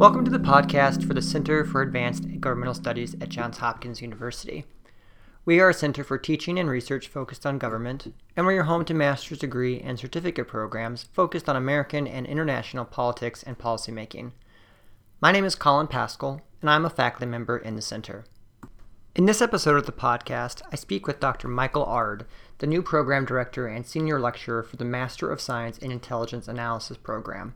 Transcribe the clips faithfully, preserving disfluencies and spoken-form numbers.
Welcome to the podcast for the Center for Advanced Governmental Studies at Johns Hopkins University. We are a center for teaching and research focused on government, and we're your home to master's degree and certificate programs focused on American and international politics and policymaking. My name is Colin Pascal, and I'm a faculty member in the center. In this episode of the podcast, I speak with Doctor Michael Ard, the new program director and senior lecturer for the Master of Science in Intelligence Analysis program.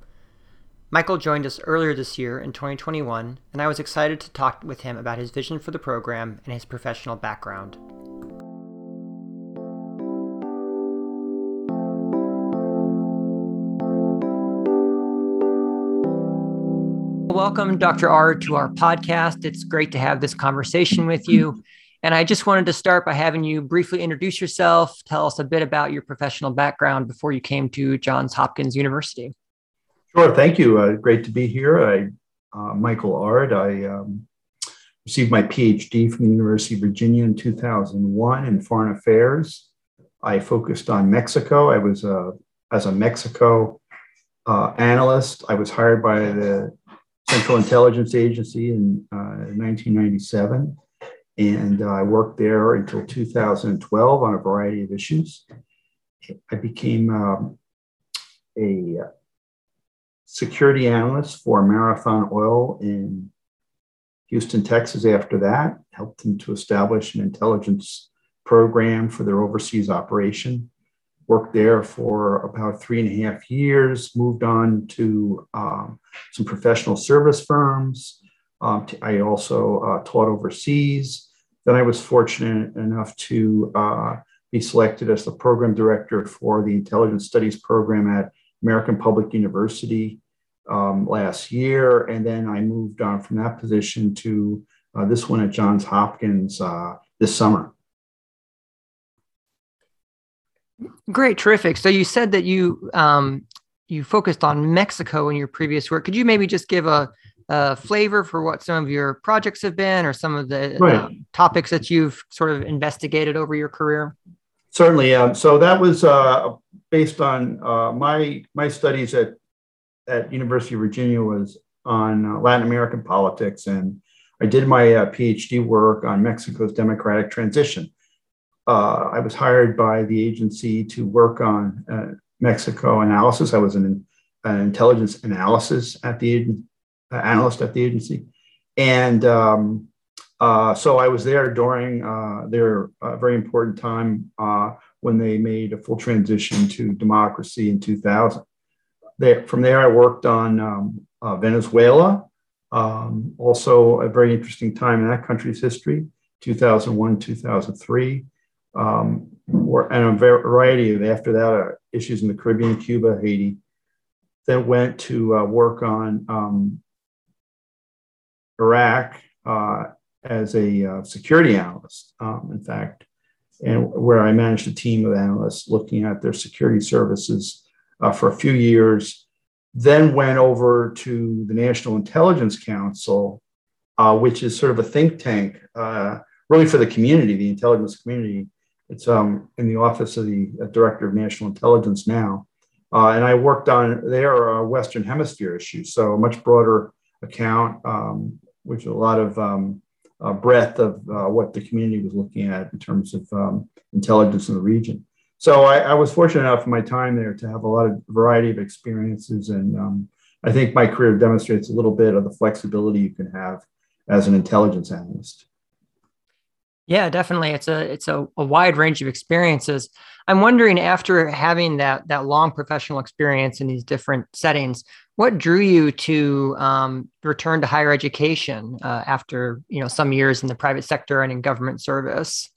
Michael joined us earlier this year in twenty twenty-one, and I was excited to talk with him about his vision for the program and his professional background. Welcome, Doctor Ard, to our podcast. It's great to have this conversation with you. And I just wanted to start by having you briefly introduce yourself, tell us a bit about your professional background before you came to Johns Hopkins University. Sure, thank you. Uh, great to be here. I, uh, Michael Ard. I um, received my PhD from the University of Virginia in two thousand one in foreign affairs. I focused on Mexico. I was uh, as a Mexico uh, analyst. I was hired by the Central Intelligence Agency in uh, nineteen ninety-seven, and I uh, worked there until two thousand twelve on a variety of issues. I became um, a security analyst for Marathon Oil in Houston, Texas. After that, helped them to establish an intelligence program for their overseas operation. Worked there for about three and a half years, moved on to um, some professional service firms. Um, t- I also uh, taught overseas. Then I was fortunate enough to uh, be selected as the program director for the Intelligence Studies program at American Public University um, last year. And then I moved on from that position to uh, this one at Johns Hopkins uh, this summer. Great, terrific. So you said that you um, you focused on Mexico in your previous work. Could you maybe just give a, a flavor for what some of your projects have been or some of the right. uh, topics that you've sort of investigated over your career? Certainly. Um, so that was uh, based on uh, my my studies at at University of Virginia was on uh, Latin American politics, and I did my uh, PhD work on Mexico's democratic transition. Uh, I was hired by the agency to work on uh, Mexico analysis. I was an, an intelligence analysis at the uh, analyst at the agency, and um, uh, so I was there during uh, their uh, very important time uh, when they made a full transition to democracy in two thousand. There, from there, I worked on um, uh, Venezuela. Um, also, a very interesting time in that country's history, two thousand one, two thousand three. Um, and a variety of, after that, uh, issues in the Caribbean, Cuba, Haiti, then went to uh, work on um, Iraq uh, as a uh, security analyst, um, in fact, and where I managed a team of analysts looking at their security services uh, for a few years, then went over to the National Intelligence Council, uh, which is sort of a think tank, uh, really for the community, the intelligence community. It's um, in the office of the uh, Director of National Intelligence now. Uh, and I worked on their uh, Western Hemisphere issues. So a much broader account, um, which is a lot of um, uh, breadth of uh, what the community was looking at in terms of um, intelligence in the region. So I, I was fortunate enough in my time there to have a lot of variety of experiences. And um, I think my career demonstrates a little bit of the flexibility you can have as an intelligence analyst. Yeah, definitely. It's a it's a, a wide range of experiences. I'm wondering, after having that that long professional experience in these different settings, what drew you to um, return to higher education uh, after you know some years in the private sector and in government service?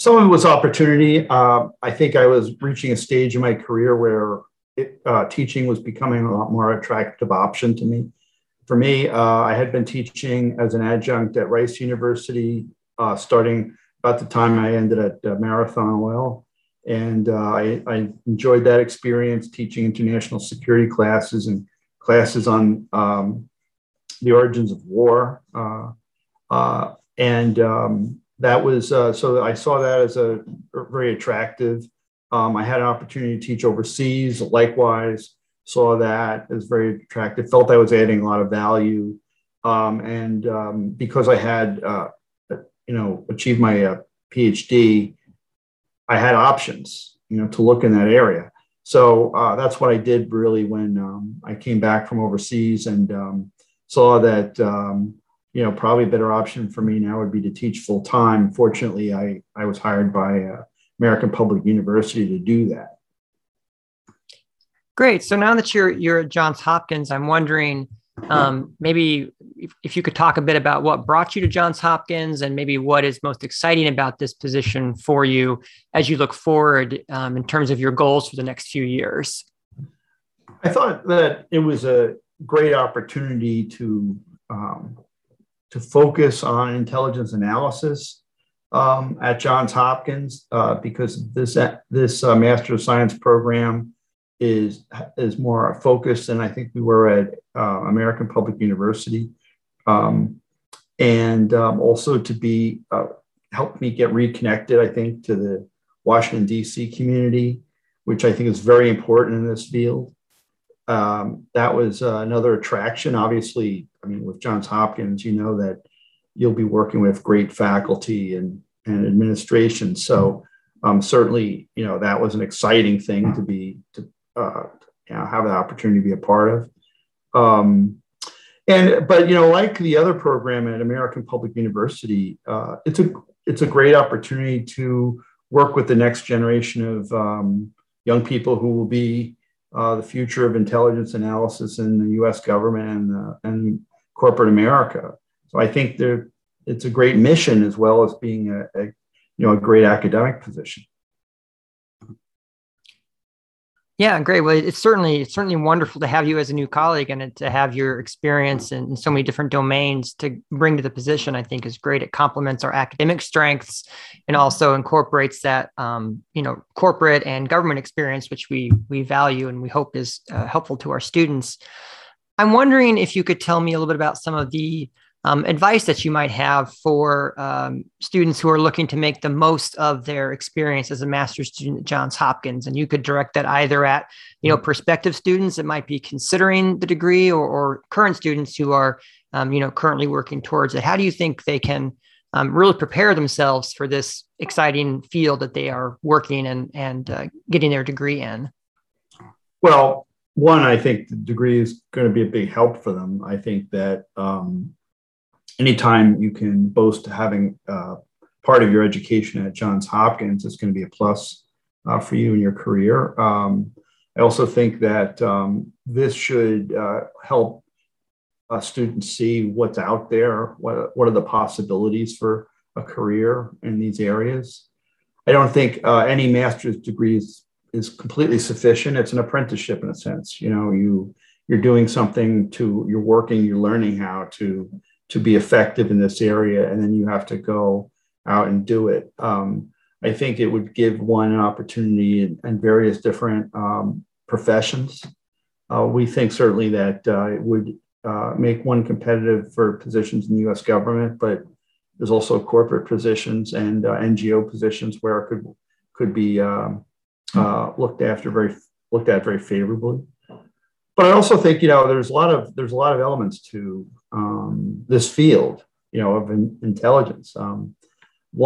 Some of it was opportunity. Uh, I think I was reaching a stage in my career where it, uh, teaching was becoming a lot more attractive option to me. For me, uh, I had been teaching as an adjunct at Rice University. Uh, starting about the time I ended at uh, Marathon Oil. And uh, I, I enjoyed that experience teaching international security classes and classes on um, the origins of war. Uh, uh, and um, that was, uh, so I saw that as a very attractive. Um, I had an opportunity to teach overseas. Likewise, saw that as very attractive, felt I was adding a lot of value. Um, and um, because I had, uh, you know, achieved my uh, PhD, I had options, you know, to look in that area. So uh, that's what I did really when um, I came back from overseas, and um, saw that, um, you know, probably a better option for me now would be to teach full time. Fortunately, I, I was hired by uh, American Public University to do that. Great. So now that you're, you're at Johns Hopkins, I'm wondering, Um, maybe if, if you could talk a bit about what brought you to Johns Hopkins, and maybe what is most exciting about this position for you as you look forward um, in terms of your goals for the next few years. I thought that it was a great opportunity to, um, to focus on intelligence analysis um, at Johns Hopkins, uh, because this, this uh, Master of Science program is is more focused than I think we were at uh, American Public University, um, and um, also to be uh, helped me get reconnected, I think, to the Washington D C community, which I think is very important in this field. Um, that was uh, another attraction. Obviously, I mean, with Johns Hopkins, you know that you'll be working with great faculty and and administration. So um, certainly, you know, that was an exciting thing to be to. Uh, you know, have the opportunity to be a part of. Um, and, but, you know, like the other program at American Public University, uh, it's a, it's a great opportunity to work with the next generation of um, young people who will be uh, the future of intelligence analysis in the U S government and, uh, and corporate America. So I think there, it's a great mission, as well as being a, a you know, a great academic position. Yeah, great. Well, it's certainly it's certainly wonderful to have you as a new colleague, and to have your experience in, in so many different domains to bring to the position, I think is great. It complements our academic strengths, and also incorporates that um, you know, corporate and government experience, which we we value and we hope is uh, helpful to our students. I'm wondering if you could tell me a little bit about some of the Um, advice that you might have for um, students who are looking to make the most of their experience as a master's student at Johns Hopkins. And you could direct that either at, you know, prospective students that might be considering the degree, or, or current students who are, um, you know, currently working towards it. How do you think they can um, really prepare themselves for this exciting field that they are working and, and uh, getting their degree in? Well, one, I think the degree is going to be a big help for them. I think that, um, anytime you can boast having uh, part of your education at Johns Hopkins is going to be a plus uh, for you in your career. Um, I also think that um, this should uh, help uh, students see what's out there, what, what are the possibilities for a career in these areas. I don't think uh, any master's degree is, is completely sufficient. It's an apprenticeship in a sense. You know, you, you're doing something to, you're working, you're learning how to to be effective in this area, and then you have to go out and do it. Um, I think it would give one an opportunity in, in various different um, professions. Uh, we think certainly that uh, it would uh, make one competitive for positions in the U S government, but there's also corporate positions and uh, N G O positions where it could could be um, uh, looked after very looked at very favorably. But I also think, you know, there's a lot of there's a lot of elements to um, this field, you know, of in, intelligence. Um,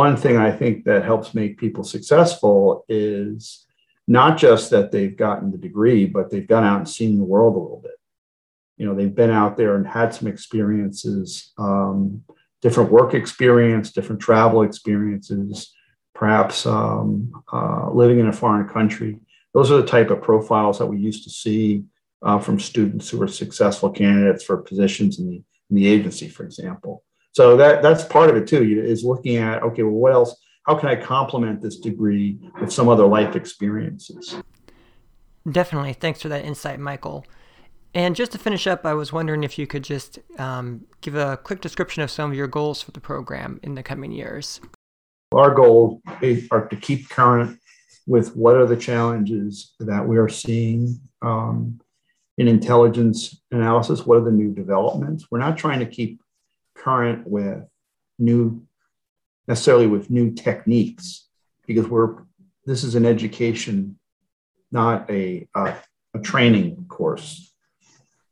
one thing I think that helps make people successful is not just that they've gotten the degree, but they've gone out and seen the world a little bit. You know, they've been out there and had some experiences, um, different work experience, different travel experiences, perhaps um, uh, living in a foreign country. Those are the type of profiles that we used to see Uh, from students who were successful candidates for positions in the, in the agency, for example. So that, that's part of it too, is looking at, okay, well, what else, how can I complement this degree with some other life experiences? Definitely. Thanks for that insight, Michael. And just to finish up, I was wondering if you could just um, give a quick description of some of your goals for the program in the coming years. Our goals are to keep current with what are the challenges that we are seeing um, in intelligence analysis. What are the new developments? We're not trying to keep current with new, necessarily with new techniques, because we're, this is an education, not a, a a training course.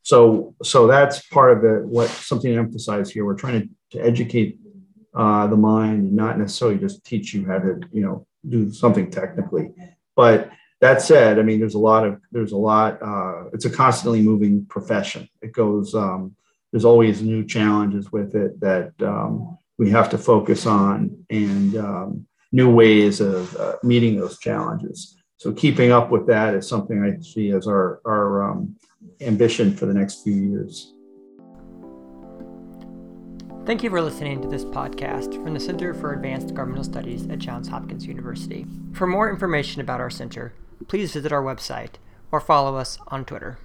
So, so that's part of the, what something to emphasize here. We're trying to, to educate uh, the mind, and not necessarily just teach you how to, you know, do something technically. But that said, I mean, there's a lot of, there's a lot, uh, it's a constantly moving profession. It goes, um, there's always new challenges with it that um, we have to focus on, and um, new ways of uh, meeting those challenges. So keeping up with that is something I see as our, our um, ambition for the next few years. Thank you for listening to this podcast from the Center for Advanced Governmental Studies at Johns Hopkins University. For more information about our center, please visit our website or follow us on Twitter.